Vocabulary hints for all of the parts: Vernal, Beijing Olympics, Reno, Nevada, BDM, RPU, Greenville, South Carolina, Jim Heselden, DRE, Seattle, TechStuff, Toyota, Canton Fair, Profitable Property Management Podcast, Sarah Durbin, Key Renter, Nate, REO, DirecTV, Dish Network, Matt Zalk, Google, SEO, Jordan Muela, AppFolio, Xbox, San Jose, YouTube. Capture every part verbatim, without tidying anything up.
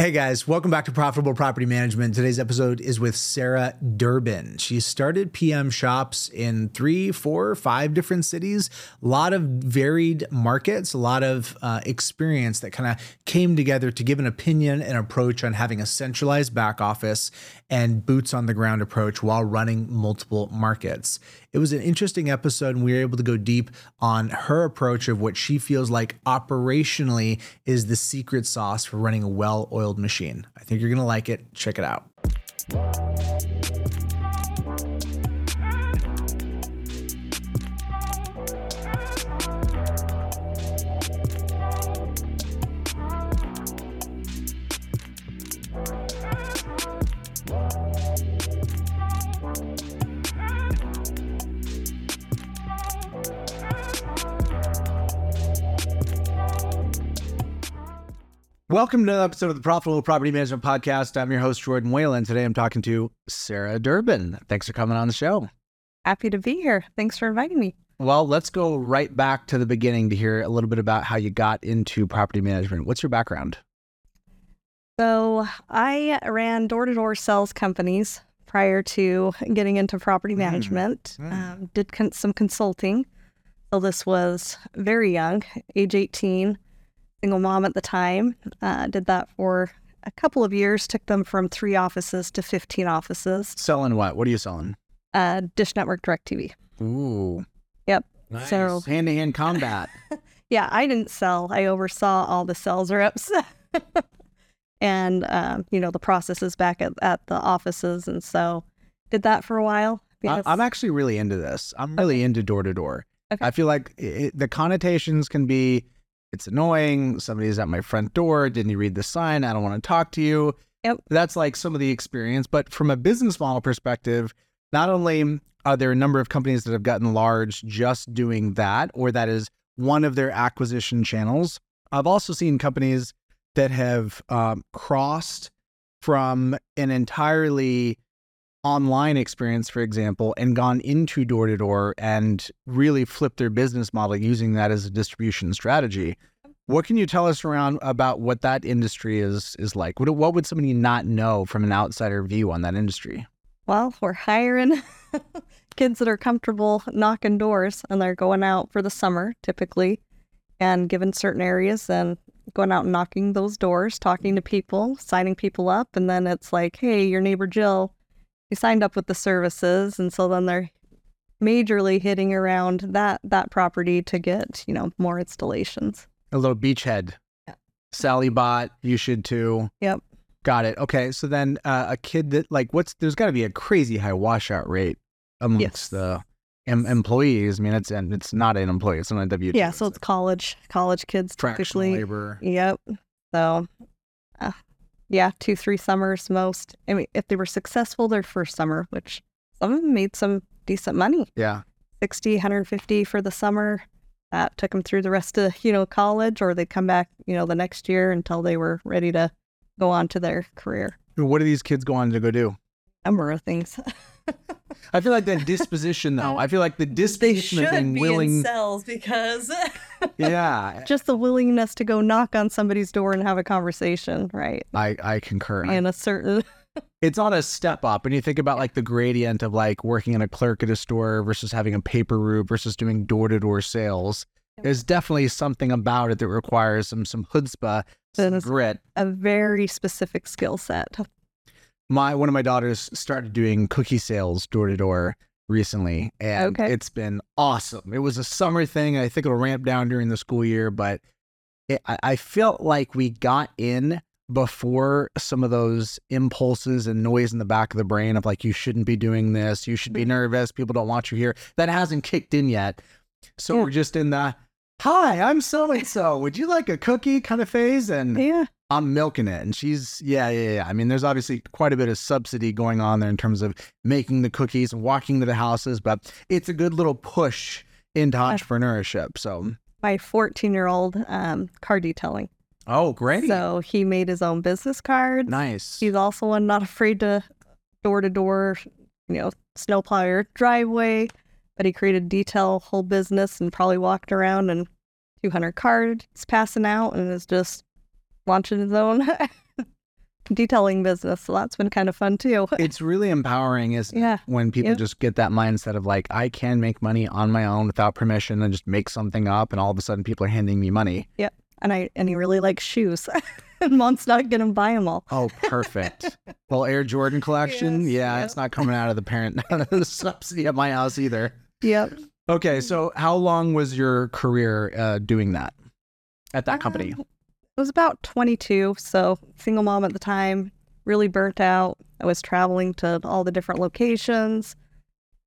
Hey guys, welcome back to Profitable Property Management. Today's episode is with Sarah Durbin. She started P M shops in three, four, five different cities, a lot of varied markets, a lot of uh, experience that kind of came together to give an opinion and approach on having a centralized back office and boots on the ground approach while running multiple markets. It was an interesting episode and we were able to go deep on her approach of what she feels like operationally is the secret sauce for running a well-oiled machine. I think you're going to like it. Check it out. Welcome to another episode of the Profitable Property Management Podcast. I'm your host, Jordan Muela. Today I'm talking to Sarah Durbin. Thanks for coming on the show. Happy to be here. Thanks for inviting me. Well, let's go right back to the beginning to hear a little bit about how you got into property management. What's your background? So I ran door-to-door sales companies prior to getting into property management. Mm. Mm. Um, did con- some consulting. So this was very young, age eighteen. Single mom at the time, uh, did that for a couple of years, took them from three offices to fifteen offices. Selling what? What are you selling? Uh, Dish Network, DirecTV. Ooh. Yep. Nice. So, hand-to-hand combat. Yeah, I didn't sell. I oversaw all the sales reps and, um, you know, the processes back at, at the offices. And so did that for a while. Because... I- I'm actually really into this. I'm really okay. into door-to-door. Okay. I feel like it, the connotations can be... It's annoying. Somebody's at my front door. Didn't you read the sign? I don't want to talk to you. Yep. That's like some of the experience. But from a business model perspective, not only are there a number of companies that have gotten large just doing that, or that is one of their acquisition channels, I've also seen companies that have um, crossed from an entirely online experience, for example, and gone into door-to-door and really flipped their business model using that as a distribution strategy. What can you tell us around about what that industry is is like? What, what would somebody not know from an outsider view on that industry? Well, we're hiring kids that are comfortable knocking doors, and they're going out for the summer typically and given certain areas and going out and knocking those doors, talking to people, signing people up. And then it's like, hey, your neighbor Jill, you signed up with the services, and so then they're majorly hitting around that that property to get, you know, more installations. A little beachhead. Yeah. Sally bought, you should too. Yep. Got it. Okay, so then uh, a kid that, like, what's, there's got to be a crazy high washout rate amongst yes. the em- employees. I mean, it's and it's not an employee, it's not a W two. Yeah, so it's it? college, college kids typically. Fractional labor. Yep. So... Uh, Yeah, two, three summers most. I mean, if they were successful their first summer, which some of them made some decent money. Yeah. sixty, one fifty for the summer. That took them through the rest of, you know, college, or they'd come back, you know, the next year until they were ready to go on to their career. What do these kids go on to go do? A number of things. I feel like that disposition, though. I feel like the disposition of being willing. They should be in sales because. Yeah. Just the willingness to go knock on somebody's door and have a conversation, right? I, I concur. And I... a certain. It's not a step up. When you think about like the gradient of like working in a clerk at a store versus having a paper route versus doing door-to-door sales, there's definitely something about it that requires some some chutzpah, some grit. A very specific skill set. My one of my daughters started doing cookie sales door-to-door recently, and okay. It's been awesome. It was a summer thing. I think it'll ramp down during the school year, but it, I, I felt like we got in before some of those impulses and noise in the back of the brain of like, you shouldn't be doing this. You should be nervous. People don't want you here. That hasn't kicked in yet. So yeah. We're just in the, hi, I'm so-and-so. Would you like a cookie kind of phase? And yeah. I'm milking it. And she's, yeah, yeah, yeah. I mean, there's obviously quite a bit of subsidy going on there in terms of making the cookies and walking to the houses, but it's a good little push into entrepreneurship. So my fourteen-year-old um, card detailing. Oh, great. So he made his own business cards. Nice. He's also one not afraid to door-to-door, you know, snowplow your driveway, but he created a detail whole business and probably walked around and two hundred cards passing out and is just launching his own detailing business. So that's been kind of fun too. It's really empowering is yeah. when people yep. just get that mindset of like, I can make money on my own without permission and just make something up. And all of a sudden people are handing me money. Yep. And I, and he really likes shoes. Mom's not going to buy them all. Oh, perfect. Well, Air Jordan collection. Yes, yeah. Yep. It's not coming out of the parent subsidy at my house either. Yep. Okay. So how long was your career uh, doing that at that um, company? I was about twenty-two, so single mom at the time, really burnt out. I was traveling to all the different locations,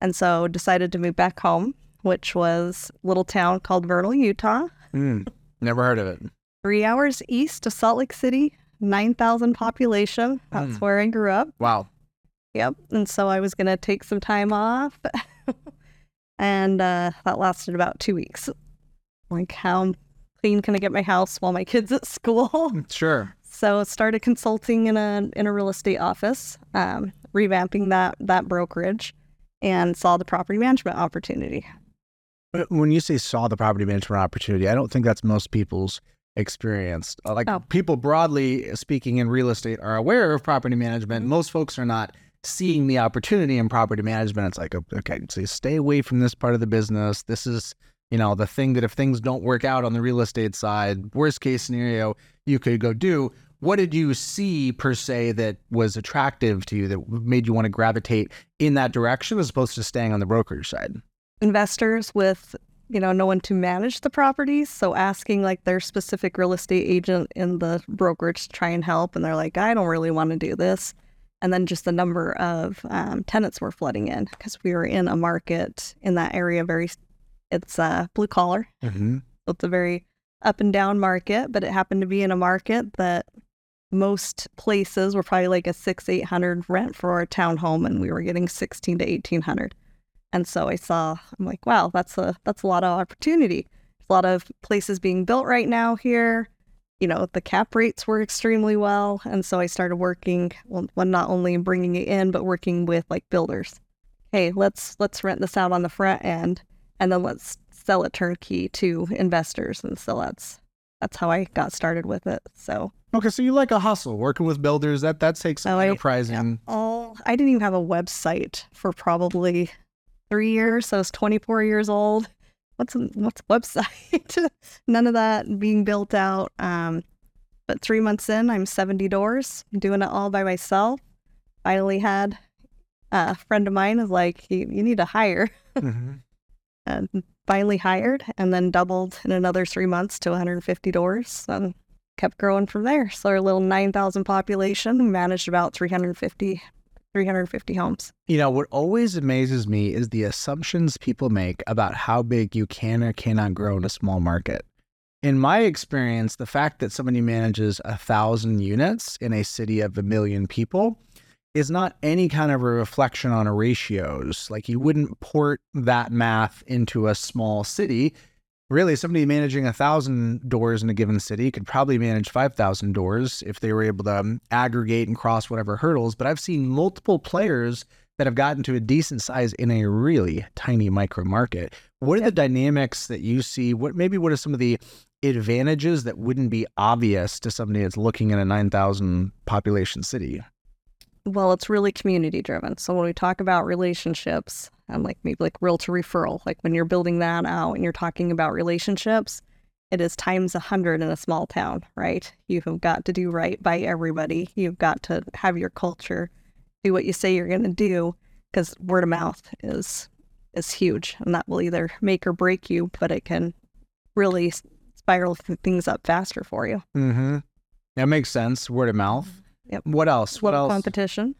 and so decided to move back home, which was a little town called Vernal, Utah. Mm, never heard of it. Three hours east of Salt Lake City, nine thousand population. That's mm. where I grew up. Wow. Yep, and so I was going to take some time off, and uh, that lasted about two weeks. Like how... can I get my house while my kid's at school? Sure. So started consulting in a in a real estate office, um, revamping that that brokerage, and saw the property management opportunity. When you say saw the property management opportunity, I don't think that's most people's experience. Like oh. people broadly speaking in real estate are aware of property management. Most folks are not seeing the opportunity in property management. It's like, okay, so you stay away from this part of the business. This is, you know, the thing that if things don't work out on the real estate side, worst case scenario, you could go do. What did you see per se that was attractive to you that made you want to gravitate in that direction as opposed to staying on the brokerage side? Investors with, you know, no one to manage the properties. So asking like their specific real estate agent in the brokerage to try and help. And they're like, I don't really want to do this. And then just the number of um, tenants were flooding in because we were in a market in that area very It's uh, blue collar. Mm-hmm. It's a very up and down market, but it happened to be in a market that most places were probably like a six, eight hundred rent for a townhome, and we were getting sixteen to eighteen hundred. And so I saw, I'm like, wow, that's a that's a lot of opportunity. There's a lot of places being built right now here. You know, the cap rates were extremely well, and so I started working well, not only bringing it in, but working with like builders. Hey, let's let's rent this out on the front end. And then let's sell it turnkey to investors. And so that's that's how I got started with it. So okay, so you like a hustle, working with builders. That that takes some oh, enterprising. I, oh, I didn't even have a website for probably three years. So I was twenty-four years old. What's a, what's a website? None of that being built out. Um, but three months in, I'm seventy doors, doing it all by myself. Finally had a friend of mine is like, you, you need to hire. Mm-hmm. And finally hired, and then doubled in another three months to one hundred fifty doors, and kept growing from there. So our little nine thousand population managed about three hundred fifty homes. You know, what always amazes me is the assumptions people make about how big you can or cannot grow in a small market. In my experience, the fact that somebody manages a thousand units in a city of a million people is not any kind of a reflection on a ratios. Like you wouldn't port that math into a small city. Really, somebody managing a thousand doors in a given city could probably manage five thousand doors if they were able to um, aggregate and cross whatever hurdles. But I've seen multiple players that have gotten to a decent size in a really tiny micro market. What are the dynamics that you see? What maybe what are some of the advantages that wouldn't be obvious to somebody that's looking at a nine thousand population city? Well, it's really community driven. So when we talk about relationships and like maybe like realtor referral, like when you're building that out and you're talking about relationships, it is times a hundred in a small town, right? You have got to do right by everybody. You've got to have your culture, do what you say you're going to do, because word of mouth is is huge, and that will either make or break you, but it can really spiral things up faster for you. Mm-hmm. That makes sense. Word of mouth. Yep. What else? What else? Competition.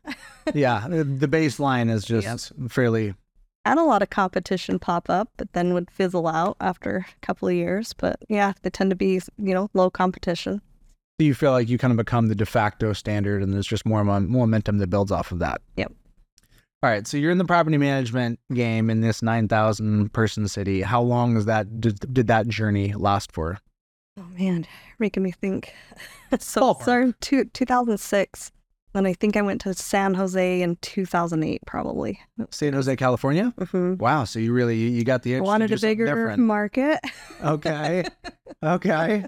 Yeah. The baseline is just yep. fairly. Had a lot of competition pop up, but then would fizzle out after a couple of years. But yeah, they tend to be, you know, low competition. Do you feel like you kind of become the de facto standard and there's just more momentum that builds off of that? Yep. All right. So you're in the property management game in this nine thousand person city. How long is that? Did, did that journey last for? Oh man, making me think. So sorry, two, two thousand six, and I think I went to San Jose in two thousand eight, probably. San Jose, California? Mm-hmm. Wow, so you really, you got the itch. I wanted to do a bigger different. market. Okay, okay.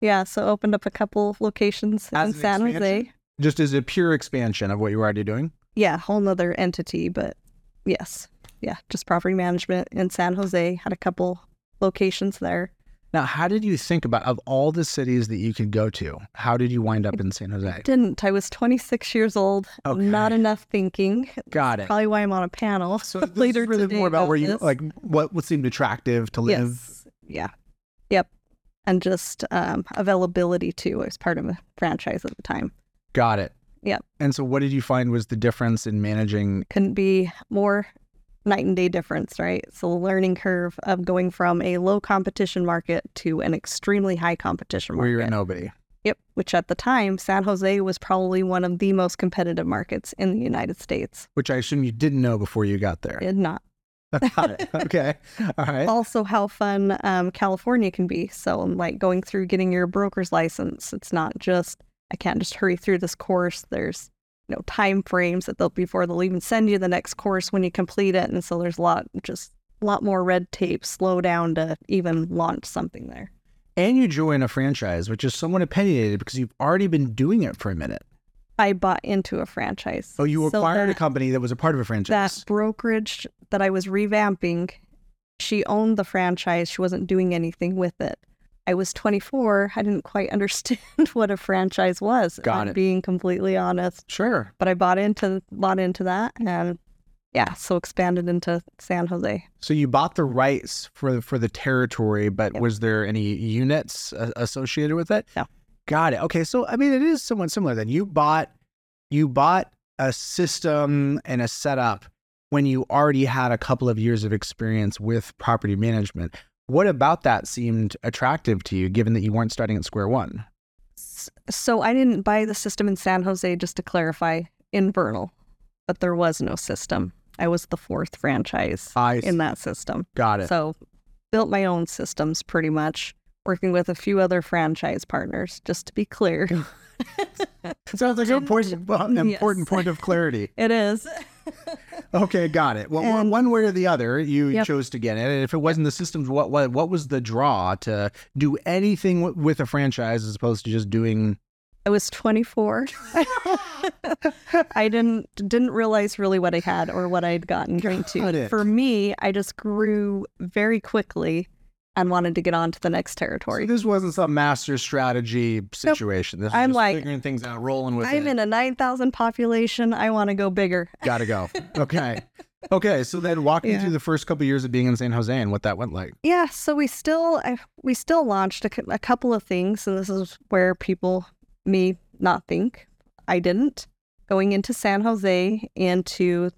Yeah, so opened up a couple locations As in San expansion. Jose. Just as a pure expansion of what you're already doing? Yeah, whole nother entity, but yes. Yeah, just property management in San Jose. Had a couple locations there. Now, how did you think about, of all the cities that you could go to, how did you wind up in San Jose? I didn't. I was twenty-six years old. Okay. Not enough thinking. Got it. That's probably why I'm on a panel. So this later is really more about where you, this. like, what, what seemed attractive to live. Yes. Yeah. Yep. And just um, availability, too. I was part of a franchise at the time. Got it. Yep. And so what did you find was the difference in managing? Couldn't be more night and day difference, right? So the learning curve of going from a low competition market to an extremely high competition market. Where you're nobody. Yep. Which at the time, San Jose was probably one of the most competitive markets in the United States. Which I assume you didn't know before you got there. Did not. Got it. Okay. All right. Also how fun um, California can be. So like going through getting your broker's license, it's not just, I can't just hurry through this course. There's you know, time frames that they'll before they'll even send you the next course when you complete it. And so there's a lot, just a lot more red tape, slow down to even launch something there. And you join a franchise, which is somewhat opinionated because you've already been doing it for a minute. I bought into a franchise. Oh, you acquired so a company that was a part of a franchise. That brokerage that I was revamping, she owned the franchise. She wasn't doing anything with it. I was twenty-four. I didn't quite understand what a franchise was. Got it. Being completely honest. Sure. But I bought into bought into that, and yeah, so expanded into San Jose. So you bought the rights for the, for the territory, but yep. Was there any units uh, associated with it? No. Got it. Okay, so I mean, it is somewhat similar. Then you bought you bought a system and a setup when you already had a couple of years of experience with property management. What about that seemed attractive to you, given that you weren't starting at square one? So I didn't buy the system in San Jose, just to clarify, in Vernal, but there was no system. I was the fourth franchise I in that system. Got it. So built my own systems pretty much, working with a few other franchise partners, just to be clear. Sounds like an important, well, important yes. point of clarity. It is. Okay, got it. Well, and, one way or the other, you yep. chose to get it. And if it wasn't the systems, what, what what was the draw to do anything w- with a franchise as opposed to just doing? I was twenty-four. I didn't didn't realize really what I had or what I'd gotten into. Got it. For me, I just grew very quickly and wanted to get on to the next territory. So this wasn't some master strategy situation. Nope. This is I'm just like, figuring things out, rolling with I'm it. I'm in a nine thousand population. I want to go bigger. Gotta go. Okay. Okay. So then walk yeah. me through the first couple of years of being in San Jose and what that went like. Yeah. So we still I, we still launched a, a couple of things. And this is where people may not think. I didn't. Going into San Jose into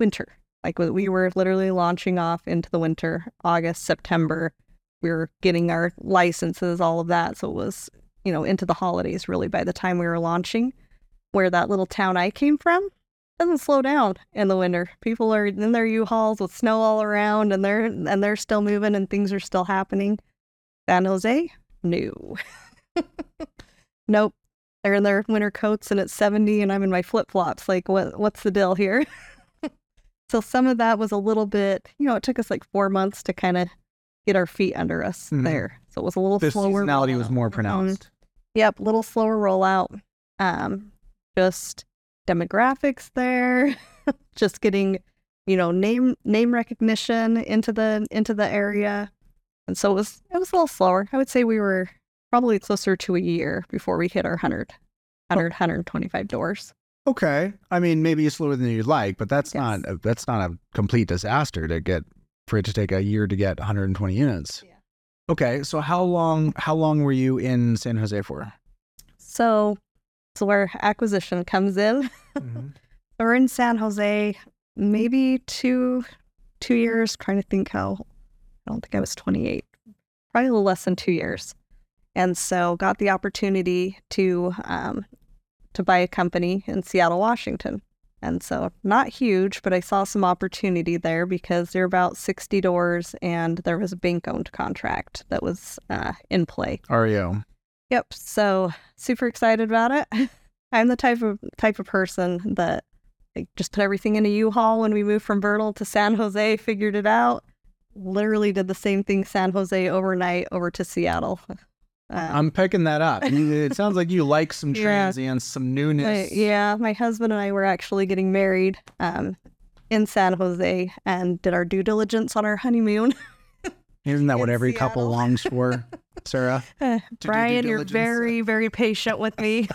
winter. Like we were literally launching off into the winter, August, September. We were getting our licenses, all of that. So it was, you know, into the holidays really by the time we were launching. Where that little town I came from doesn't slow down in the winter. People are in their U-Hauls with snow all around and they're and they're still moving and things are still happening. San Jose? No. Nope. They're in their winter coats and it's seventy and I'm in my flip-flops. Like, what what's the deal here? So some of that was a little bit, you know, it took us like four months to kind of get our feet under us mm-hmm. there. So it was a little the slower. The seasonality rollout. Was more pronounced. Um, yep, a little slower rollout. Um, just demographics there, just getting, you know, name name recognition into the into the area. And so it was it was a little slower. I would say we were probably closer to a year before we hit our one hundred, one hundred, oh. one hundred twenty-five doors. Okay. I mean, maybe slower than you'd like, but that's yes. not a, that's not a complete disaster to get for it to take a year to get one hundred twenty units. Yeah. Okay, so how long how long were you in San Jose for? So, so where acquisition comes in. Mm-hmm. We're in San Jose maybe two two years. Trying to think how. I don't think I was twenty-eight. Probably a little less than two years, and so got the opportunity to um, to buy a company in Seattle, Washington. And so not huge, but I saw some opportunity there because there were about sixty doors and there was a bank-owned contract that was uh, in play. R E O. Yep. So super excited about it. I'm the type of type of person that like, just put everything in a U-Haul when we moved from Vernal to San Jose, figured it out, literally did the same thing San Jose overnight over to Seattle. Um, I'm picking that up. It sounds like you like some transience, yeah. some newness. I, yeah, my husband and I were actually getting married um, in San Jose and did our due diligence on our honeymoon. Isn't that in what every Seattle. Couple longs for, Sarah? Uh, Brian, you're very, very patient with me.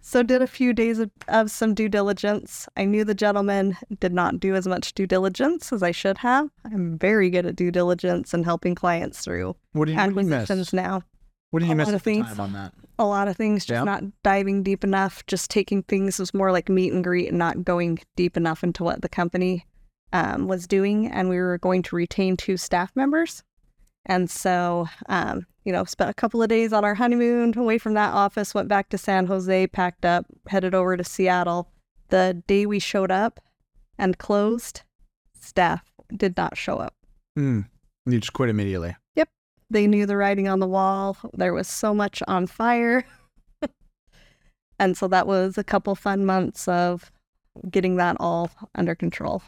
So did a few days of, of some due diligence. I knew the gentleman did not do as much due diligence as I should have. I'm very good at due diligence and helping clients through what you, acquisitions what you now. What did you a miss lot of things, time on that? A lot of things, just yeah. not diving deep enough, just taking things as more like meet and greet and not going deep enough into what the company um, was doing. And we were going to retain two staff members. And so, um, you know, spent a couple of days on our honeymoon away from that office, went back to San Jose, packed up, headed over to Seattle. The day we showed up and closed, staff did not show up. Mm. You just quit immediately. Yep. They knew the writing on the wall. There was so much on fire. And so that was a couple fun months of getting that all under control.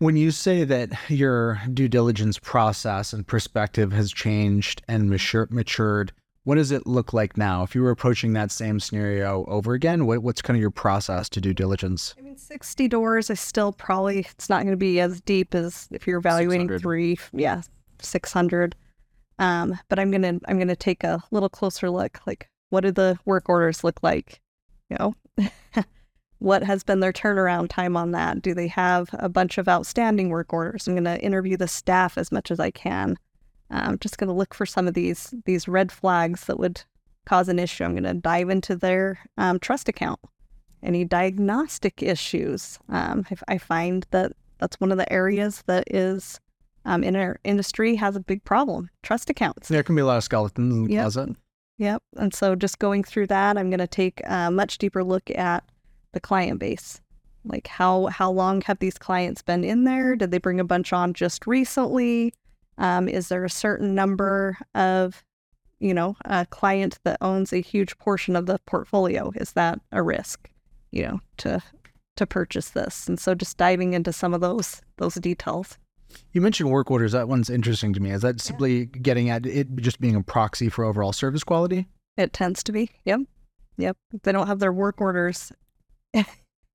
When you say that your due diligence process and perspective has changed and matured, what does it look like now? If you were approaching that same scenario over again, what, what's kind of your process to due diligence? I mean, sixty doors is still probably, it's not going to be as deep as if you're evaluating six hundred. three, yeah, six hundred. Um, but I'm going to, I'm going to take a little closer look, like what do the work orders look like? You know? What has been their turnaround time on that? Do they have a bunch of outstanding work orders? I'm going to interview the staff as much as I can. I'm just going to look for some of these these red flags that would cause an issue. I'm going to dive into their um, trust account. Any diagnostic issues? Um, if I find that that's one of the areas that is um, in our industry has a big problem. Trust accounts. There can be a lot of skeletons in the closet. Yep. And so just going through that, I'm going to take a much deeper look at the client base. Like how how long have these clients been in there? Did they bring a bunch on just recently? Um, is there a certain number of, you know, a client that owns a huge portion of the portfolio? Is that a risk, you know, to to purchase this? And so just diving into some of those those details. You mentioned work orders. That one's interesting to me. Is that simply yeah. getting at it just being a proxy for overall service quality? It tends to be. Yep. Yep. If they don't have their work orders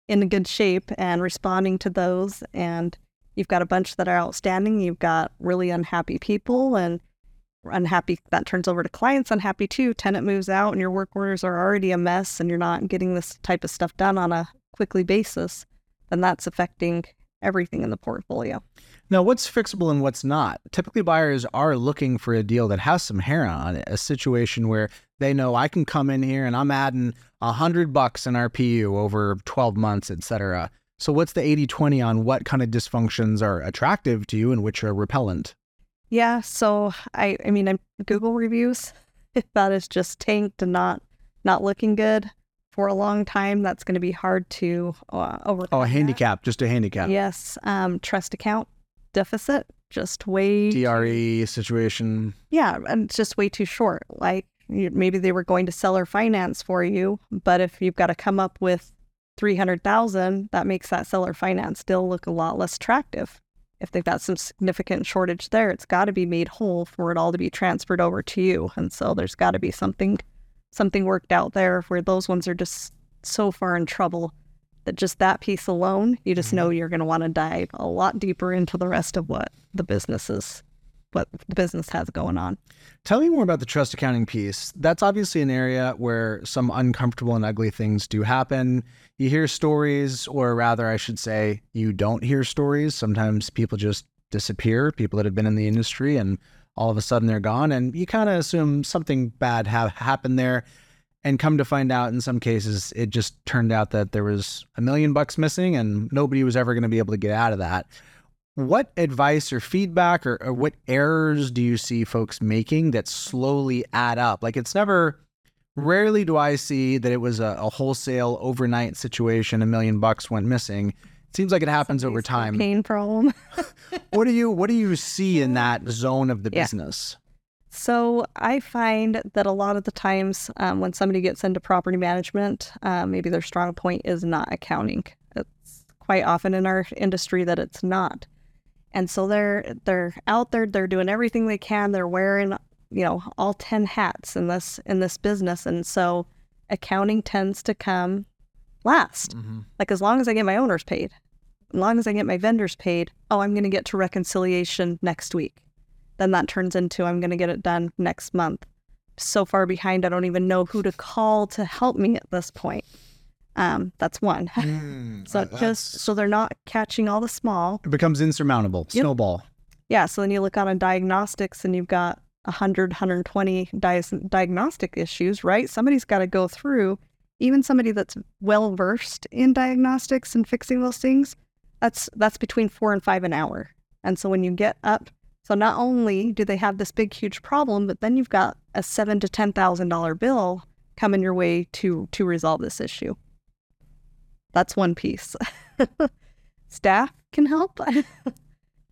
in good shape and responding to those, and you've got a bunch that are outstanding, you've got really unhappy people, and unhappy that turns over to clients unhappy too. Tenant moves out and your work orders are already a mess and you're not getting this type of stuff done on a quickly basis, then that's affecting everything in the portfolio. Now, what's fixable and what's not? Typically, buyers are looking for a deal that has some hair on it, a situation where they know I can come in here and I'm adding a hundred bucks in R P U over twelve months, et cetera. So what's the eighty twenty on what kind of dysfunctions are attractive to you and which are repellent? Yeah. So I, I mean, I'm, Google reviews, if that is just tanked and not, not looking good for a long time, that's going to be hard to uh, overcome. Oh, a handicap, that. just a handicap. Yes. Um, trust account deficit, just way. D R E situation. Yeah. And it's just way too short. Like, maybe they were going to sell or finance for you, but if you've got to come up with three hundred thousand dollars, that makes that seller finance deal look a lot less attractive. If they've got some significant shortage there, it's got to be made whole for it all to be transferred over to you. And so there's got to be something, something worked out there where those ones are just so far in trouble that just that piece alone, you just know you're going to want to dive a lot deeper into the rest of what the business is. What the business has going on. Tell me more about the trust accounting piece. That's obviously an area where some uncomfortable and ugly things do happen. You hear stories, or rather I should say you don't hear stories. Sometimes people just disappear, people that have been in the industry, and all of a sudden they're gone. And you kind of assume something bad ha- happened there, and come to find out in some cases, it just turned out that there was a million bucks missing and nobody was ever going to be able to get out of that. What advice or feedback or, or what errors do you see folks making that slowly add up? Like it's never, rarely do I see that it was a, a wholesale overnight situation, a million bucks went missing. It seems like it happens Somebody's over time. Pain problem. What do you, what do you see in that zone of the yeah. business? So I find that a lot of the times um, when somebody gets into property management, uh, maybe their strong point is not accounting. It's quite often in our industry that it's not. And so they're they're out there, they're doing everything they can, they're wearing you know, all ten hats in this in this business, and so accounting tends to come last. Mm-hmm. Like, as long as I get my owners paid, as long as I get my vendors paid, oh, I'm going to get to reconciliation next week. Then that turns into I'm going to get it done next month. So far behind, I don't even know who to call to help me at this point. Um, that's one. Mm, so that's... just so they're not catching all the small. It becomes insurmountable. Yep. Snowball. Yeah. So then you look out on diagnostics and you've got one hundred, one hundred twenty di- diagnostic issues, right? Somebody's got to go through. Even somebody that's well versed in diagnostics and fixing those things, that's that's between four and five an hour. And so when you get up, so not only do they have this big, huge problem, but then you've got a seven to ten thousand dollar bill coming your way to to resolve this issue. That's one piece. Staff can help.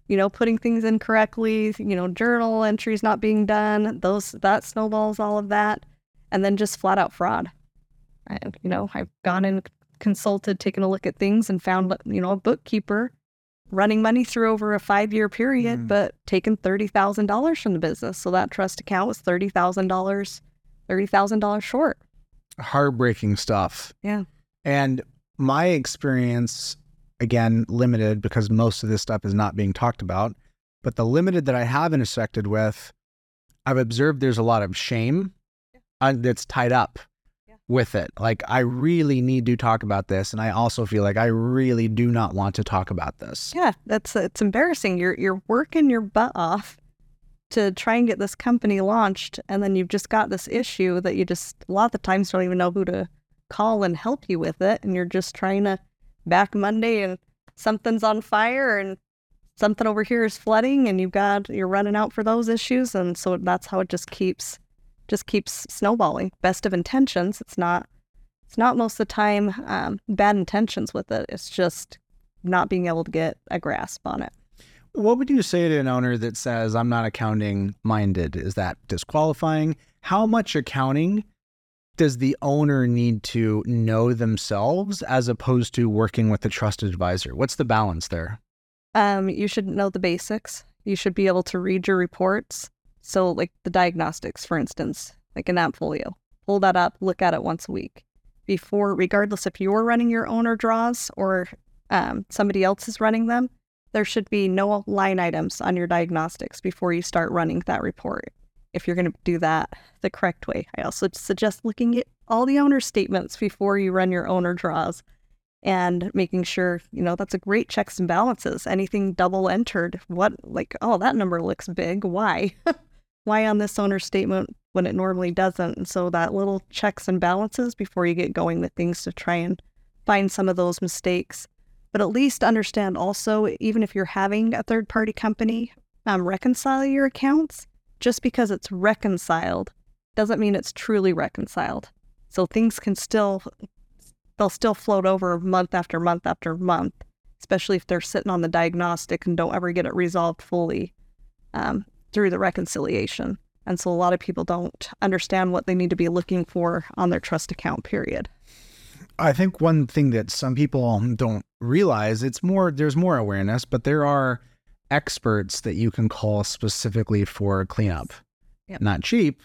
You know, putting things in correctly, you know, journal entries not being done, those that snowballs all of that. And then just flat out fraud. I, you know, I've gone and consulted, taken a look at things and found, you know, a bookkeeper running money through over a five-year period, mm. but taking thirty thousand dollars from the business. So that trust account was thirty thousand dollars, thirty thousand dollars short. Heartbreaking stuff. Yeah. And my experience, again, limited because most of this stuff is not being talked about, but the limited that I have intersected with, I've observed there's a lot of shame yeah. that's tied up yeah. with it. Like, I really need to talk about this. And I also feel like I really do not want to talk about this. Yeah, that's it's embarrassing. You're, you're working your butt off to try and get this company launched. And then you've just got this issue that you just, a lot of the times, don't even know who to call and help you with it, and you're just trying to back Monday and something's on fire and something over here is flooding and you've got you're running out for those issues, and so that's how it just keeps just keeps snowballing. Best of intentions, it's not it's not most of the time um, bad intentions with it. It's just not being able to get a grasp on it. What would you say to an owner that says, I'm not accounting minded? Is that disqualifying? How much accounting does the owner need to know themselves as opposed to working with a trusted advisor? What's the balance there? Um, you should know the basics. You should be able to read your reports. So like the diagnostics, for instance, like an AppFolio, pull that up, look at it once a week before, regardless if you're running your owner draws or um, somebody else is running them, there should be no line items on your diagnostics before you start running that report. If you're going to do that the correct way. I also suggest looking at all the owner statements before you run your owner draws and making sure, you know, that's a great checks and balances. Anything double entered, what, like, oh, that number looks big. Why? Why on this owner statement when it normally doesn't? And so that little checks and balances before you get going with things to try and find some of those mistakes. But at least understand also, even if you're having a third party company um, reconcile your accounts, just because it's reconciled doesn't mean it's truly reconciled. So things can still, they'll still float over month after month after month, especially if they're sitting on the diagnostic and don't ever get it resolved fully um, through the reconciliation. And so a lot of people don't understand what they need to be looking for on their trust account period. I think one thing that some people don't realize, it's more, there's more awareness, but there are experts that you can call specifically for cleanup. Yep. Not cheap.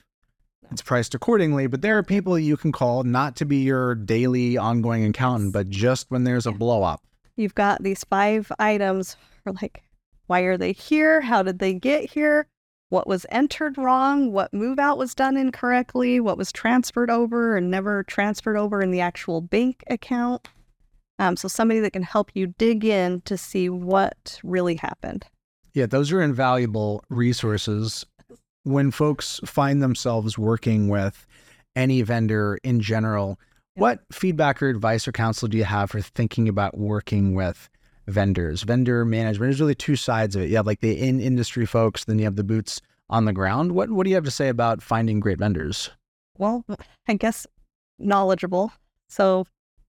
No. It's priced accordingly, but there are people you can call not to be your daily ongoing accountant, but just when there's yeah. a blow up. You've got these five items for like, why are they here? How did they get here? What was entered wrong? What move out was done incorrectly? What was transferred over and never transferred over in the actual bank account? Um, so somebody that can help you dig in to see what really happened. Yeah, those are invaluable resources. When folks find themselves working with any vendor in general, yeah. what feedback or advice or counsel do you have for thinking about working with vendors? Vendor management, there's really two sides of it. You have like the in-industry folks, then you have the boots on the ground. What, what do you have to say about finding great vendors? Well, I guess knowledgeable. So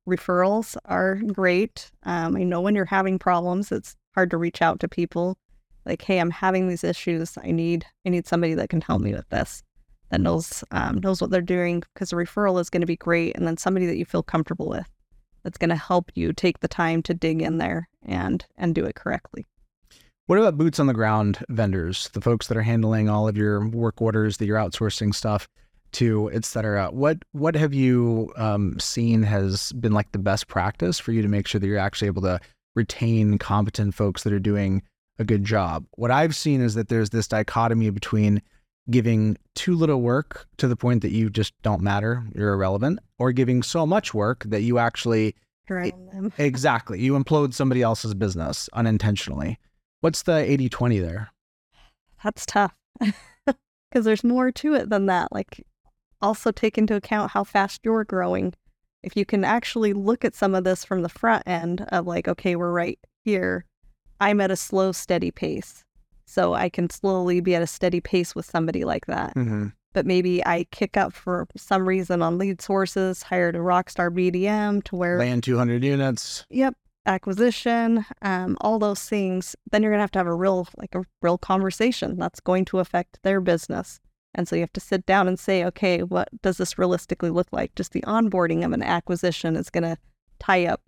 referrals are great. Um, I know when you're having problems, it's hard to reach out to people like, hey, I'm having these issues. I need I need somebody that can help me with this, that knows um, knows what they're doing, because a referral is going to be great. And then somebody that you feel comfortable with that's going to help you take the time to dig in there and and do it correctly. What about boots on the ground vendors, the folks that are handling all of your work orders, that you're outsourcing stuff to, et cetera? What, what have you um, seen has been like the best practice for you to make sure that you're actually able to retain competent folks that are doing a good job? What I've seen is that there's this dichotomy between giving too little work to the point that you just don't matter, you're irrelevant, or giving so much work that you actually... drown them. Exactly. You implode somebody else's business unintentionally. What's the eighty twenty there? That's tough because there's more to it than that. Like, also take into account how fast you're growing. If you can actually look at some of this from the front end of like, okay, we're right here. I'm at a slow, steady pace. So I can slowly be at a steady pace with somebody like that. Mm-hmm. But maybe I kick up for some reason on lead sources, hired a rockstar B D M to where... land two hundred units. Yep. Acquisition, um, all those things. Then you're going to have to have a real, like a real conversation that's going to affect their business. And so you have to sit down and say, okay, what does this realistically look like? Just the onboarding of an acquisition is going to tie up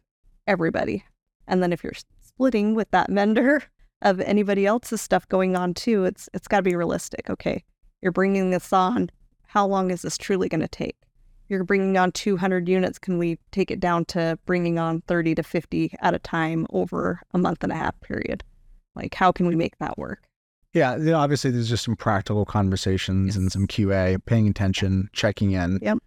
everybody. And then if you're splitting with that vendor of anybody else's stuff going on too, it's it's got to be realistic. Okay. You're bringing this on. How long is this truly going to take? You're bringing on two hundred units. Can we take it down to bringing on thirty to fifty at a time over a month and a half period? Like, how can we make that work? Yeah. You know, obviously, there's just some practical conversations yes. and some Q A, paying attention, checking in. Yep.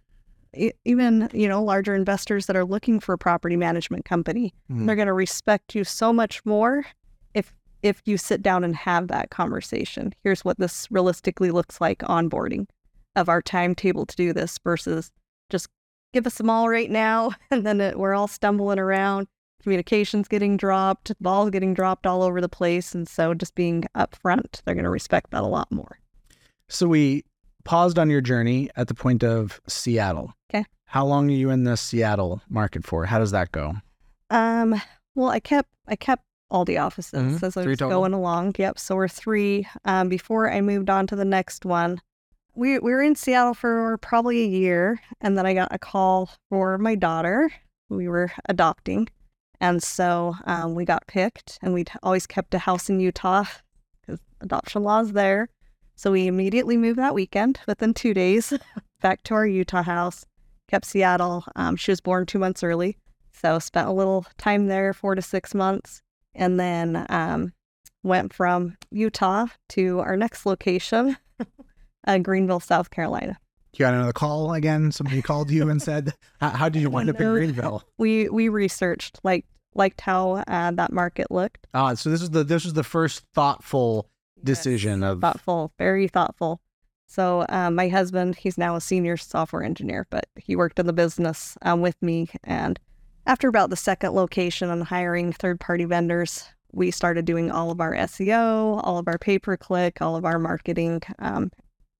It, even, you know, larger investors that are looking for a property management company, mm-hmm. they're going to respect you so much more if If you sit down and have that conversation. Here's what this realistically looks like onboarding of our timetable to do this versus just give us them all right now. And then it, we're all stumbling around, communications getting dropped, balls getting dropped all over the place. And so just being upfront, they're going to respect that a lot more. So we paused on your journey at the point of Seattle. Okay. How long are you in the Seattle market for? How does that go? Um, well, I kept, I kept, all the offices mm-hmm. as I was going along. Yep. So we're three. Um, before I moved on to the next one, we, we were in Seattle for probably a year. And then I got a call for my daughter. We were adopting. And so um, we got picked, and we'd always kept a house in Utah because adoption laws there. So we immediately moved that weekend within two days back to our Utah house, kept Seattle. Um, she was born two months early. So spent a little time there, four to six months. And then um, went from Utah to our next location, uh, Greenville, South Carolina. You got another call again? Somebody called you and said, how, how did you wind up in Greenville? We we researched, like liked how uh, that market looked. Ah, so this is the this was the first thoughtful decision yes, of thoughtful, very thoughtful. So um, my husband, he's now a senior software engineer, but he worked in the business um, with me. And after about the second location and hiring third-party vendors, we started doing all of our S E O, all of our pay-per-click, all of our marketing um,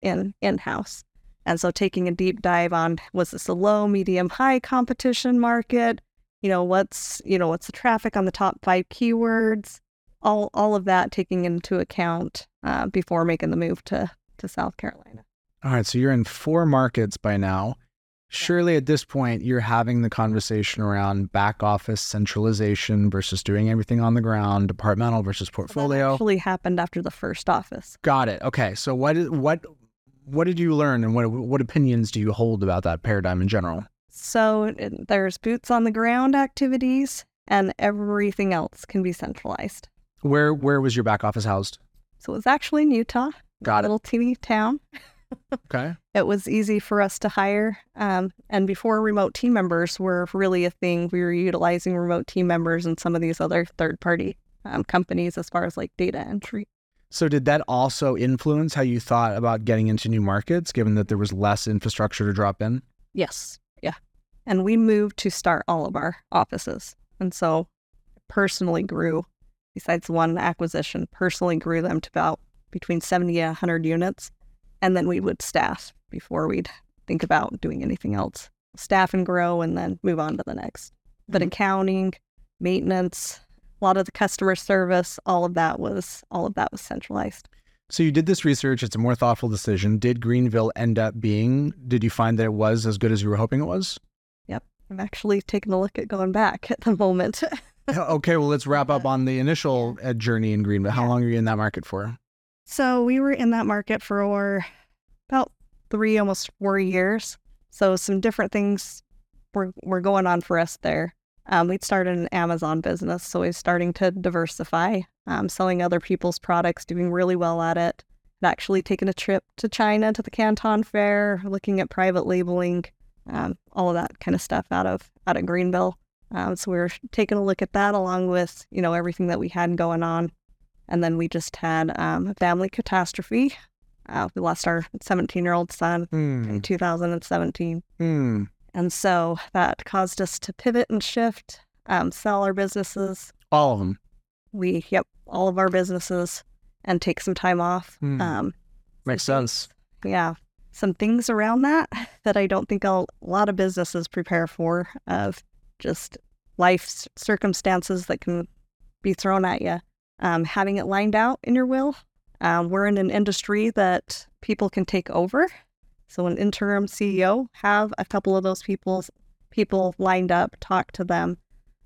in, in-house. And so taking a deep dive on, was this a low, medium, high competition market? You know, what's, you know, what's the traffic on the top five keywords? All all of that taking into account uh, before making the move to, to South Carolina. All right, so you're in four markets by now. Surely at this point, you're having the conversation around back office centralization versus doing everything on the ground, departmental versus portfolio. Well, that actually happened after the first office. Got it. Okay. So what what what did you learn, and what what opinions do you hold about that paradigm in general? So there's boots on the ground activities, and everything else can be centralized. Where where was your back office housed? So it was actually in Utah. Got it. A little teeny town. Okay. It was easy for us to hire. Um, and before remote team members were really a thing, we were utilizing remote team members and some of these other third-party um, companies as far as like data entry. So did that also influence how you thought about getting into new markets, given that there was less infrastructure to drop in? Yes. Yeah. And we moved to start all of our offices. And so personally grew, besides one acquisition, personally grew them to about between seventy and one hundred units. And then we would staff before we'd think about doing anything else. Staff and grow, and then move on to the next. But accounting, maintenance, a lot of the customer service, all of that was all of that was centralized. So you did this research. It's a more thoughtful decision. Did Greenville end up being, did you find that it was as good as you were hoping it was? Yep. I'm actually taking a look at going back at the moment. Okay, well, let's wrap up on the initial journey in Greenville. How long are you in that market for? So we were in that market for about three, almost four years. So some different things were, were going on for us there. Um, we'd started an Amazon business, so we were starting to diversify, um, selling other people's products, doing really well at it. I'd actually taken a trip to China, to the Canton Fair, looking at private labeling, um, all of that kind of stuff out of out of Greenville. Um, so we were taking a look at that along with, you know, everything that we had going on. And then we just had um, a family catastrophe. Uh, we lost our seventeen-year-old son mm. in two thousand seventeen. Mm. And so that caused us to pivot and shift, um, sell our businesses. All of them? We, yep, all of our businesses, and take some time off. Mm. Um, Makes sense. Yeah. Some things around that that I don't think a lot of businesses prepare for, of just life circumstances that can be thrown at you. Um, having it lined out in your will. Um, we're in an industry that people can take over. So an interim C E O, have a couple of those people's people lined up, talk to them.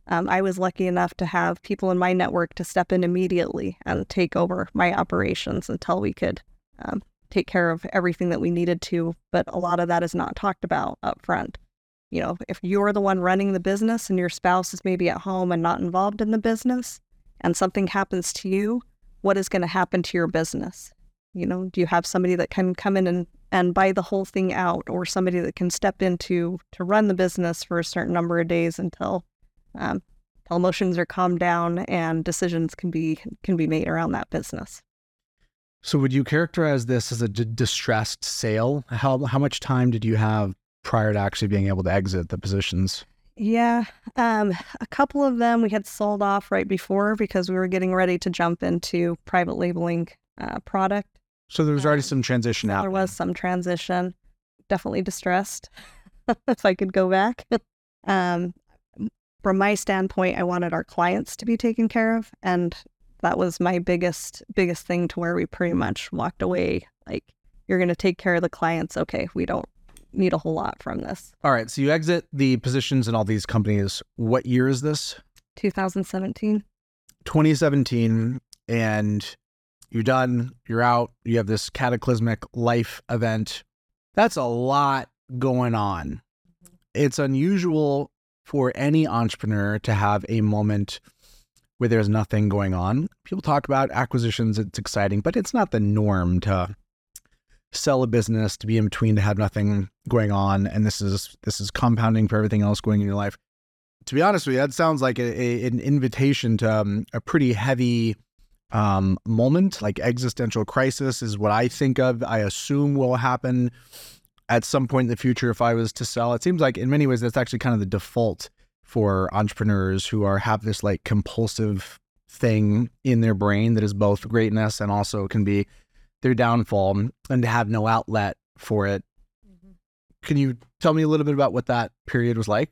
Um, I was lucky enough to have people in my network to step in immediately and take over my operations until we could um, take care of everything that we needed to. But a lot of that is not talked about up front. You know, if you're the one running the business and your spouse is maybe at home and not involved in the business, and something happens to you, what is going to happen to your business? You know, do you have somebody that can come in and, and buy the whole thing out, or somebody that can step in to, to run the business for a certain number of days until Um, emotions are calmed down and decisions can be can be made around that business. So would you characterize this as a d- distressed sale? How how much time did you have prior to actually being able to exit the positions? Yeah, um, a couple of them we had sold off right before because we were getting ready to jump into private labeling uh, product. So there was already um, some transition out. There was some transition. Definitely distressed, if I could go back. um, From my standpoint, I wanted our clients to be taken care of, and that was my biggest, biggest thing, to where we pretty much walked away. Like, you're going to take care of the clients. Okay, we don't need a whole lot from this. All right, so you exit the positions in all these companies. What year is this? twenty seventeen. twenty seventeen, and you're done, you're out, you have this cataclysmic life event. That's a lot going on. It's unusual for any entrepreneur to have a moment where there's nothing going on. People talk about acquisitions, it's exciting, but it's not the norm to sell a business, to be in between, to have nothing going on. And this is this is compounding for everything else going in your life. To be honest with you, that sounds like a, a, an invitation to um, a pretty heavy um, moment, like existential crisis is what I think of, I assume will happen at some point in the future if I was to sell. It seems like in many ways that's actually kind of the default for entrepreneurs who are have this like compulsive thing in their brain that is both greatness and also can be their downfall, and to have no outlet for it. Mm-hmm. Can you tell me a little bit about what that period was like?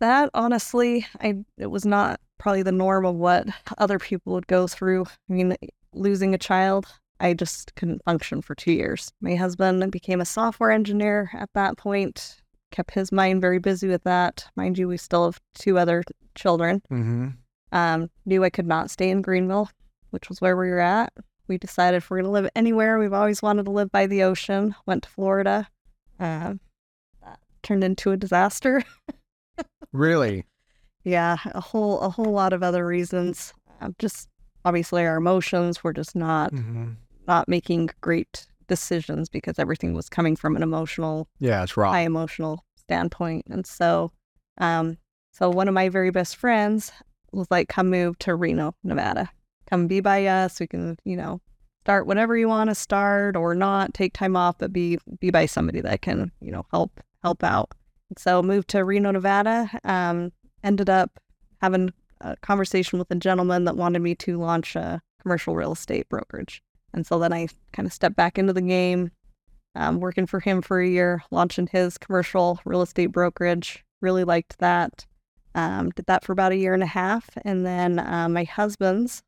That honestly, I it was not probably the norm of what other people would go through. I mean, losing a child, I just couldn't function for two years. My husband became a software engineer at that point, kept his mind very busy with that. Mind you, we still have two other children. Mm-hmm. Um, knew I could not stay in Greenville, which was where we were at. We decided if we're going to live anywhere, we've always wanted to live by the ocean. Went to Florida. Uh, that turned into a disaster. Really? Yeah, a whole a whole lot of other reasons. Um, just obviously our emotions were just not... Mm-hmm. not making great decisions because everything was coming from an emotional, yeah, it's raw, high emotional standpoint. And so, um, so one of my very best friends was like, come move to Reno, Nevada, come be by us. We can, you know, start whenever you want to start or not, take time off, but be, be by somebody that can, you know, help, help out. And so moved to Reno, Nevada, um, ended up having a conversation with a gentleman that wanted me to launch a commercial real estate brokerage. And so then I kind of stepped back into the game, um, working for him for a year, launching his commercial real estate brokerage. Really liked that. Um, did that for about a year and a half. And then uh, my husband's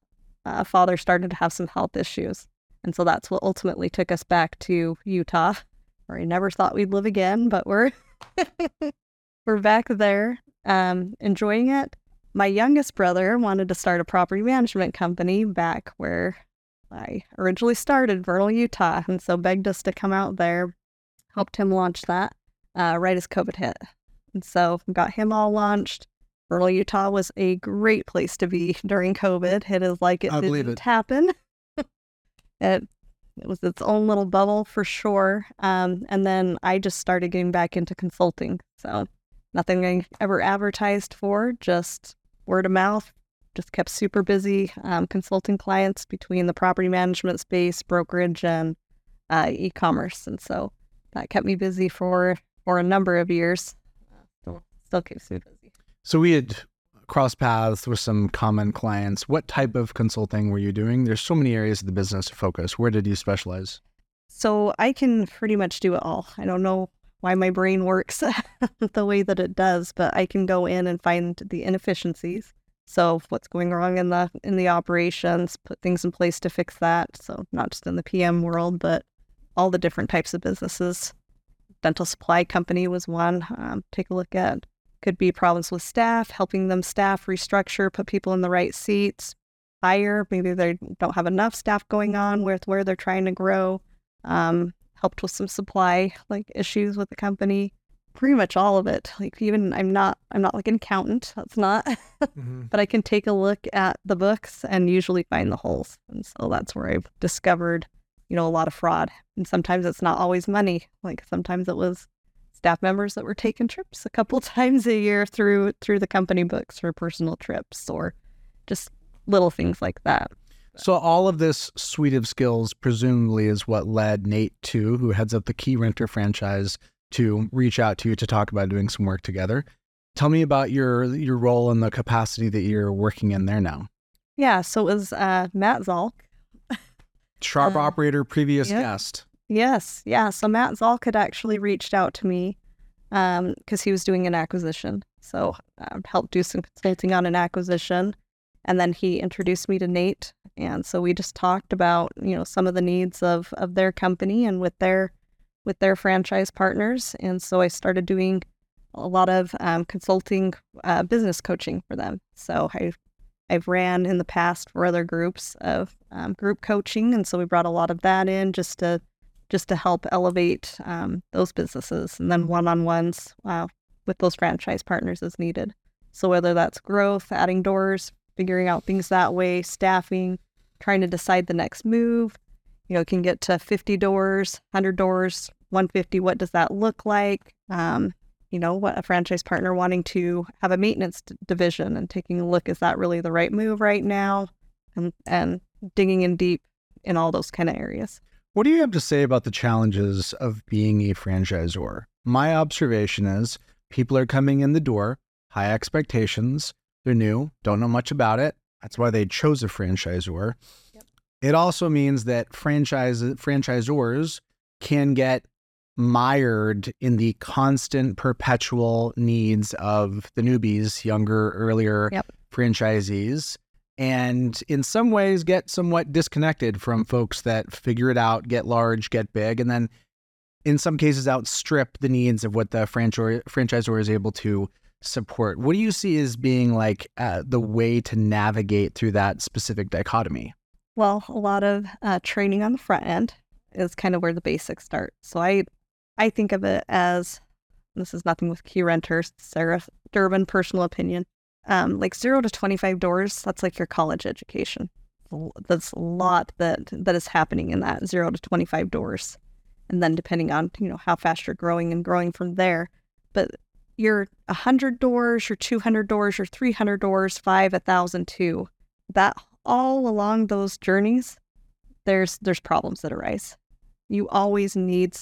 uh, father started to have some health issues. And so that's what ultimately took us back to Utah, where I never thought we'd live again, but we're we're back there, um, enjoying it. my youngest brother wanted to start a property management company back where I originally started, Vernal, Utah, and so begged us to come out there, helped him launch that uh, right as COVID hit. And so got him all launched. Vernal, Utah was a great place to be during COVID. It is like it I didn't it. happen. it, it was its own little bubble for sure. Um, and then I just started getting back into consulting. So nothing I ever advertised for, just word of mouth. Just kept super busy um, consulting clients between the property management space, brokerage, and uh, e-commerce. And so that kept me busy for, for a number of years. Still, still keeps me busy. So we had crossed paths with some common clients. What type of consulting were you doing? There's so many areas of the business to focus. Where did you specialize? So I can pretty much do it all. I don't know why my brain works the way that it does, but I can go in and find the inefficiencies. So what's going wrong in the in the operations, put things in place to fix that. So not just in the P M world, but all the different types of businesses. Dental supply company was one. Um, take a look at. Could be problems with staff, helping them staff, restructure, put people in the right seats, hire. Maybe they don't have enough staff going on with where they're trying to grow. Um, helped with some supply like issues with the company. Pretty much all of it. Like even I'm not I'm not like an accountant. That's not. mm-hmm. But I can take a look at the books and usually find the holes. And so that's where I've discovered, you know, a lot of fraud. And sometimes it's not always money. Like sometimes it was staff members that were taking trips a couple times a year through through the company books for personal trips or just little things like that. So all of this suite of skills presumably is what led Nate to, who heads up the Key Renter franchise, to reach out to you to talk about doing some work together. Tell me about your your role and the capacity that you're working in there now. Yeah, so it was uh, Matt Zalk. Sharp uh, operator, previous yep. guest. Yes, yeah. So Matt Zalk had actually reached out to me because um, he was doing an acquisition. So I um, helped do some consulting on an acquisition. And then he introduced me to Nate. And so we just talked about, you know, some of the needs of of their company and with their with their franchise partners. And so I started doing a lot of um, consulting uh, business coaching for them. So I, I've ran in the past for other groups of um, group coaching. And so we brought a lot of that in just to just to help elevate um, those businesses, and then one-on-ones uh, with those franchise partners as needed. So whether that's growth, adding doors, figuring out things that way, staffing, trying to decide the next move, you know, can get to fifty doors, one hundred doors, one hundred fifty. What does that look like? Um, you know, what a franchise partner wanting to have a maintenance d- division and taking a look, is that really the right move right now? And and digging in deep in all those kind of areas. What do you have to say about the challenges of being a franchisor? My observation is people are coming in the door, high expectations. They're new, don't know much about it. That's why they chose a franchisor. Yep. It also means that franchise franchisors can get mired in the constant, perpetual needs of the newbies, younger, earlier yep. franchisees, and in some ways get somewhat disconnected from folks that figure it out, get large, get big, and then in some cases outstrip the needs of what the franchisor, franchisor is able to support. What do you see as being like uh, the way to navigate through that specific dichotomy? Well, a lot of uh, training on the front end is kind of where the basics start. So I I think of it as, this is nothing with Key Renter, Sarah Durbin, personal opinion, um, like zero to twenty-five doors, that's like your college education. That's a lot that, that is happening in that zero to twenty-five doors. And then depending on, you know, how fast you're growing and growing from there. But your one hundred doors, your two hundred doors, your three hundred doors, five, one thousand, two, that all along those journeys, there's there's problems that arise. You always need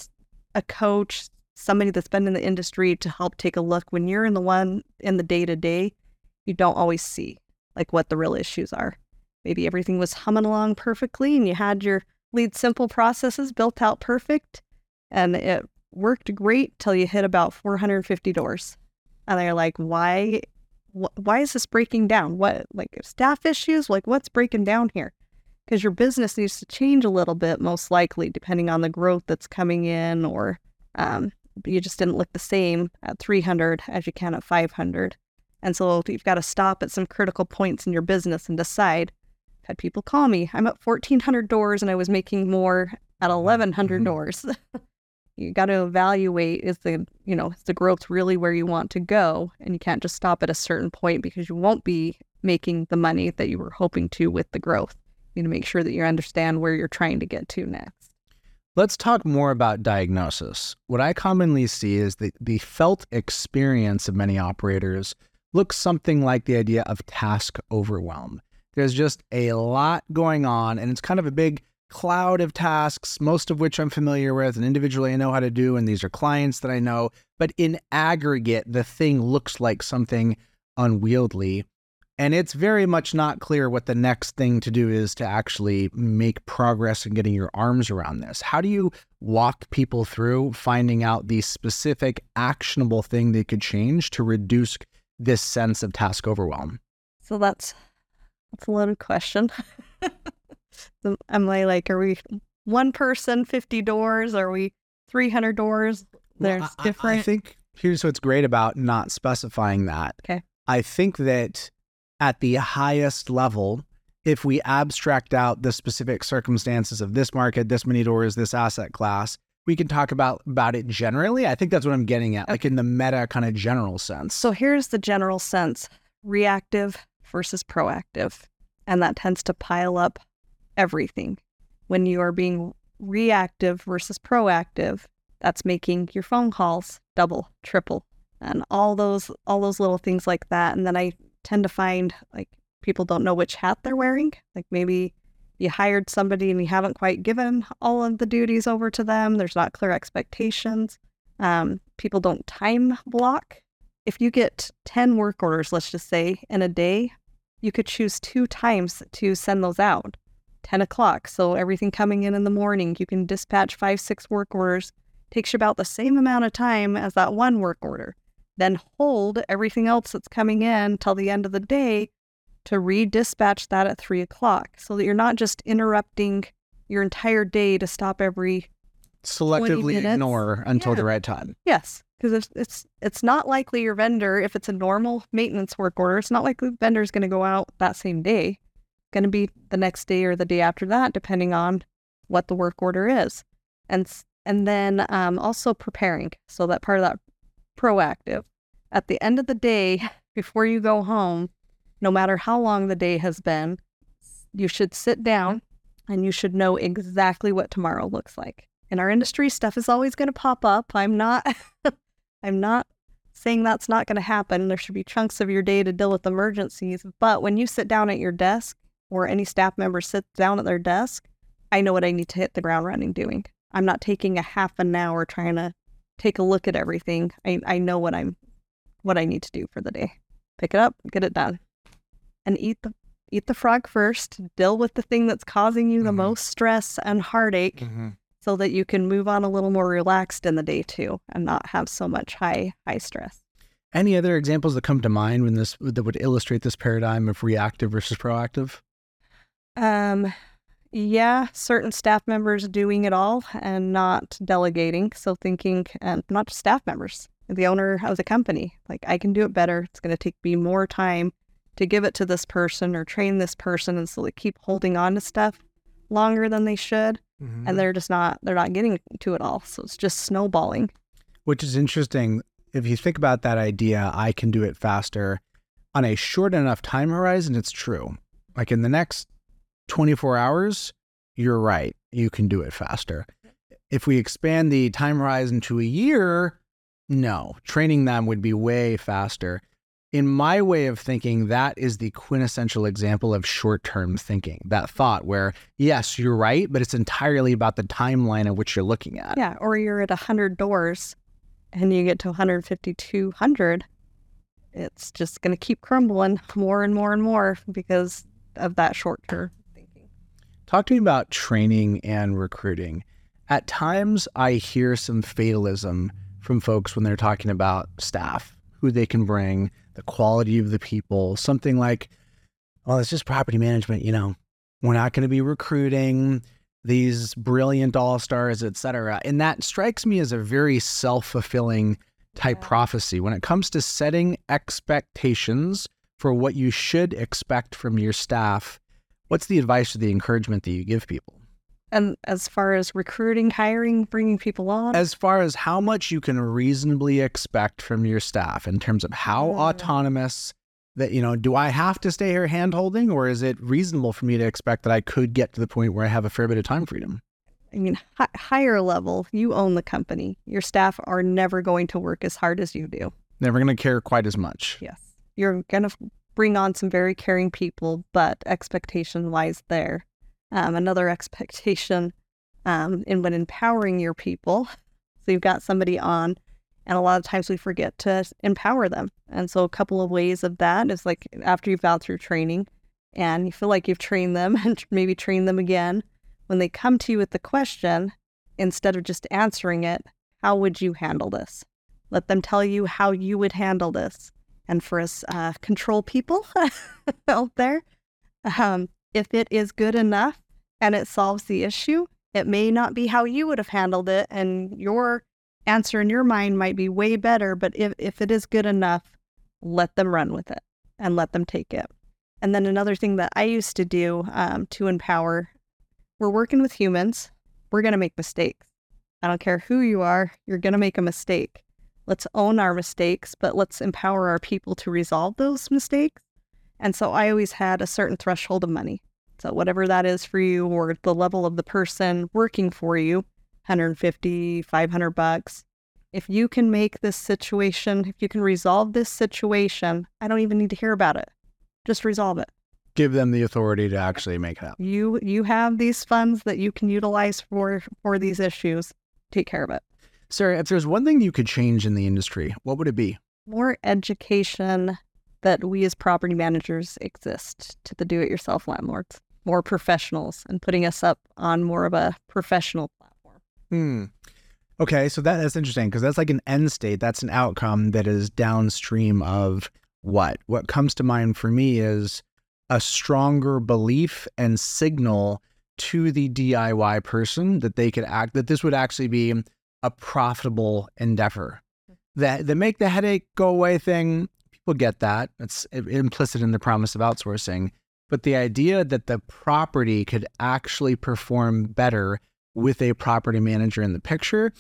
a coach, somebody that's been in the industry to help take a look. When you're in the one in the day-to-day, you don't always see like what the real issues are. Maybe everything was humming along perfectly and you had your lead simple processes built out perfect and it worked great till you hit about four hundred fifty doors. And they're like, why Why is this breaking down? What, like staff issues? Like what's breaking down here? Because your business needs to change a little bit, most likely, depending on the growth that's coming in, or um, you just didn't look the same at three hundred as you can at five hundred. And so you've got to stop at some critical points in your business and decide. I've had people call me. I'm at fourteen hundred doors and I was making more at eleven hundred mm-hmm. doors. You got to evaluate, is the, you know, is the growth really where you want to go? And you can't just stop at a certain point because you won't be making the money that you were hoping to with the growth. You know, make sure that you understand where you're trying to get to next. Let's talk more about diagnosis. What I commonly see is that the felt experience of many operators looks something like the idea of task overwhelm. There's just a lot going on, and it's kind of a big cloud of tasks, most of which I'm familiar with and individually I know how to do, and these are clients that I know. But in aggregate, the thing looks like something unwieldy, and it's very much not clear what the next thing to do is to actually make progress in getting your arms around this. How do you walk people through finding out the specific actionable thing they could change to reduce this sense of task overwhelm? So that's that's a loaded question. So am I like, are we one person, fifty doors? Are we three hundred doors? There's well, I, different. I think here's what's great about not specifying that. Okay. I think that at the highest level, if we abstract out the specific circumstances of this market, this many doors, this asset class, we can talk about, about it generally. I think that's what I'm getting at, okay. Like in the meta kind of general sense. So here's the general sense, reactive versus proactive. And that tends to pile up everything. When you are being reactive versus proactive, that's making your phone calls double, triple, and all those all those little things like that. And then I tend to find like people don't know which hat they're wearing. Like maybe you hired somebody and you haven't quite given all of the duties over to them. There's not clear expectations. Um, people don't time block. If you get ten work orders, let's just say, in a day, you could choose two times to send those out. ten o'clock, so everything coming in in the morning, you can dispatch five, six work orders. Takes you about the same amount of time as that one work order. Then hold everything else that's coming in till the end of the day to re-dispatch that at three o'clock, so that you're not just interrupting your entire day to stop every selectively ignore until yeah. the right time. Yes, because it's, it's it's not likely your vendor, if it's a normal maintenance work order, it's not likely the vendor's going to go out that same day. Going to be the next day or the day after that, depending on what the work order is. And and then um, also preparing. So that part of that proactive. At the end of the day, before you go home, no matter how long the day has been, you should sit down and you should know exactly what tomorrow looks like. In our industry, stuff is always going to pop up. I'm not, I'm not saying that's not going to happen. There should be chunks of your day to deal with emergencies. But when you sit down at your desk, or any staff member sits down at their desk, I know what I need to hit the ground running doing. I'm not taking a half an hour trying to take a look at everything. I, I know what I'm, what I need to do for the day. Pick it up, get it done, and eat the eat the frog first. Deal with the thing that's causing you the mm-hmm. most stress and heartache, mm-hmm. so that you can move on a little more relaxed in the day too, and not have so much high high stress. Any other examples that come to mind when this that would illustrate this paradigm of reactive versus proactive? Um, yeah, certain staff members doing it all and not delegating. So thinking, and um, not just staff members, the owner of the company, like I can do it better. It's going to take me more time to give it to this person or train this person. And so they keep holding on to stuff longer than they should. Mm-hmm. And they're just not, they're not getting to it all. So it's just snowballing. Which is interesting. If you think about that idea, I can do it faster on a short enough time horizon. It's true. Like in the next twenty-four hours, you're right. You can do it faster. If we expand the time horizon to a year, no, training them would be way faster. In my way of thinking, that is the quintessential example of short-term thinking, that thought where, yes, you're right, but it's entirely about the timeline at which you're looking at. Yeah, or you're at one hundred doors and you get to one hundred fifty, two hundred. It's just going to keep crumbling more and more and more because of that short-term. Talk to me about training and recruiting. At times, I hear some fatalism from folks when they're talking about staff, who they can bring, the quality of the people, something like, well, it's just property management, you know, we're not going to be recruiting these brilliant all-stars, et cetera. And that strikes me as a very self-fulfilling type prophecy when it comes to setting expectations for what you should expect from your staff. What's the advice or the encouragement that you give people? And as far as recruiting, hiring, bringing people on? As far as how much you can reasonably expect from your staff in terms of how mm. autonomous that, you know, do I have to stay here hand-holding, or is it reasonable for me to expect that I could get to the point where I have a fair bit of time freedom? I mean, hi- higher level, you own the company. Your staff are never going to work as hard as you do. Never going to care quite as much. Yes. You're going to bring on some very caring people, but expectation lies there. Um, another expectation um, in when empowering your people. So you've got somebody on, and a lot of times we forget to empower them. And so a couple of ways of that is, like, after you've gone through training and you feel like you've trained them and maybe trained them again, when they come to you with the question, instead of just answering it, how would you handle this? Let them tell you how you would handle this. And for us uh, control people out there, um, if it is good enough and it solves the issue, it may not be how you would have handled it, and your answer in your mind might be way better, but if, if it is good enough, let them run with it and let them take it. And then another thing that I used to do um, to empower, we're working with humans, we're going to make mistakes. I don't care who you are, you're going to make a mistake. Let's own our mistakes, but let's empower our people to resolve those mistakes. And so I always had a certain threshold of money. So whatever that is for you, or the level of the person working for you, one fifty, five hundred bucks. If you can make this situation, if you can resolve this situation, I don't even need to hear about it. Just resolve it. Give them the authority to actually make it happen. You you have these funds that you can utilize for, for these issues. Take care of it. Sarah, if there's one thing you could change in the industry, what would it be? More education that we as property managers exist to the do-it-yourself landlords, more professionals, and putting us up on more of a professional platform. Hmm. Okay, so that, that's interesting, because that's like an end state. That's an outcome that is downstream of what? What comes to mind for me is a stronger belief and signal to the D I Y person that they could act, that this would actually be a profitable endeavor. That the make the headache go away thing, we'll get that. It's implicit in the promise of outsourcing. But the idea that the property could actually perform better with a property manager in the picture,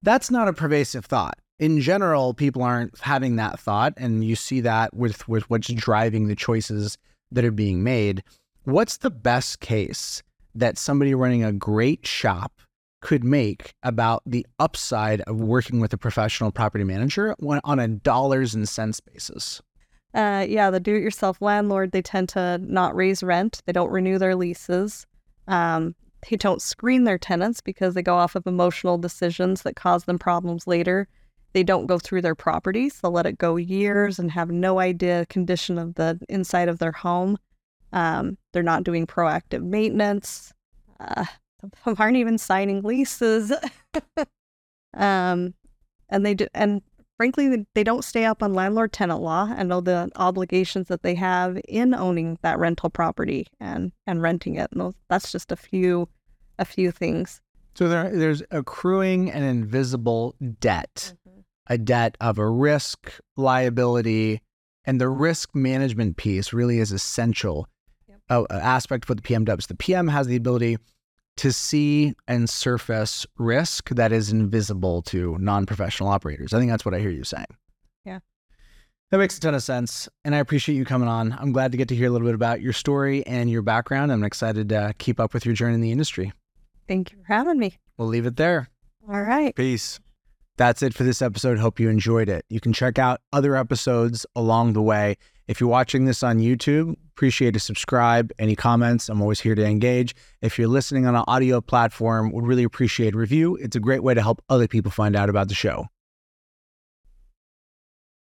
that's not a pervasive thought. In general, people aren't having that thought, and you see that with, with what's driving the choices that are being made. What's the best case that somebody running a great shop could make about the upside of working with a professional property manager on a dollars and cents basis? Uh, yeah, the do-it-yourself landlord, they tend to not raise rent. They don't renew their leases. Um, they don't screen their tenants because they go off of emotional decisions that cause them problems later. They don't go through their properties. They'll let it go years and have no idea condition of the inside of their home. Um, they're not doing proactive maintenance. Uh, aren't even signing leases. um, and they do, and frankly, they don't stay up on landlord-tenant law and all the obligations that they have in owning that rental property and, and renting it. And those, that's just a few, a few things. So there, there's accruing an invisible debt, mm-hmm. a debt of a risk liability, and the risk management piece really is essential yep. uh, aspect for the P M does. The P M has the ability to see and surface risk that is invisible to non-professional operators. I think that's what I hear you saying. Yeah. That makes a ton of sense. And I appreciate you coming on. I'm glad to get to hear a little bit about your story and your background. I'm excited to keep up with your journey in the industry. Thank you for having me. We'll leave it there. All right. Peace. That's it for this episode. Hope you enjoyed it. You can check out other episodes along the way. If you're watching this on YouTube, appreciate a subscribe. Any comments, I'm always here to engage. If you're listening on an audio platform, would really appreciate a review. It's a great way to help other people find out about the show.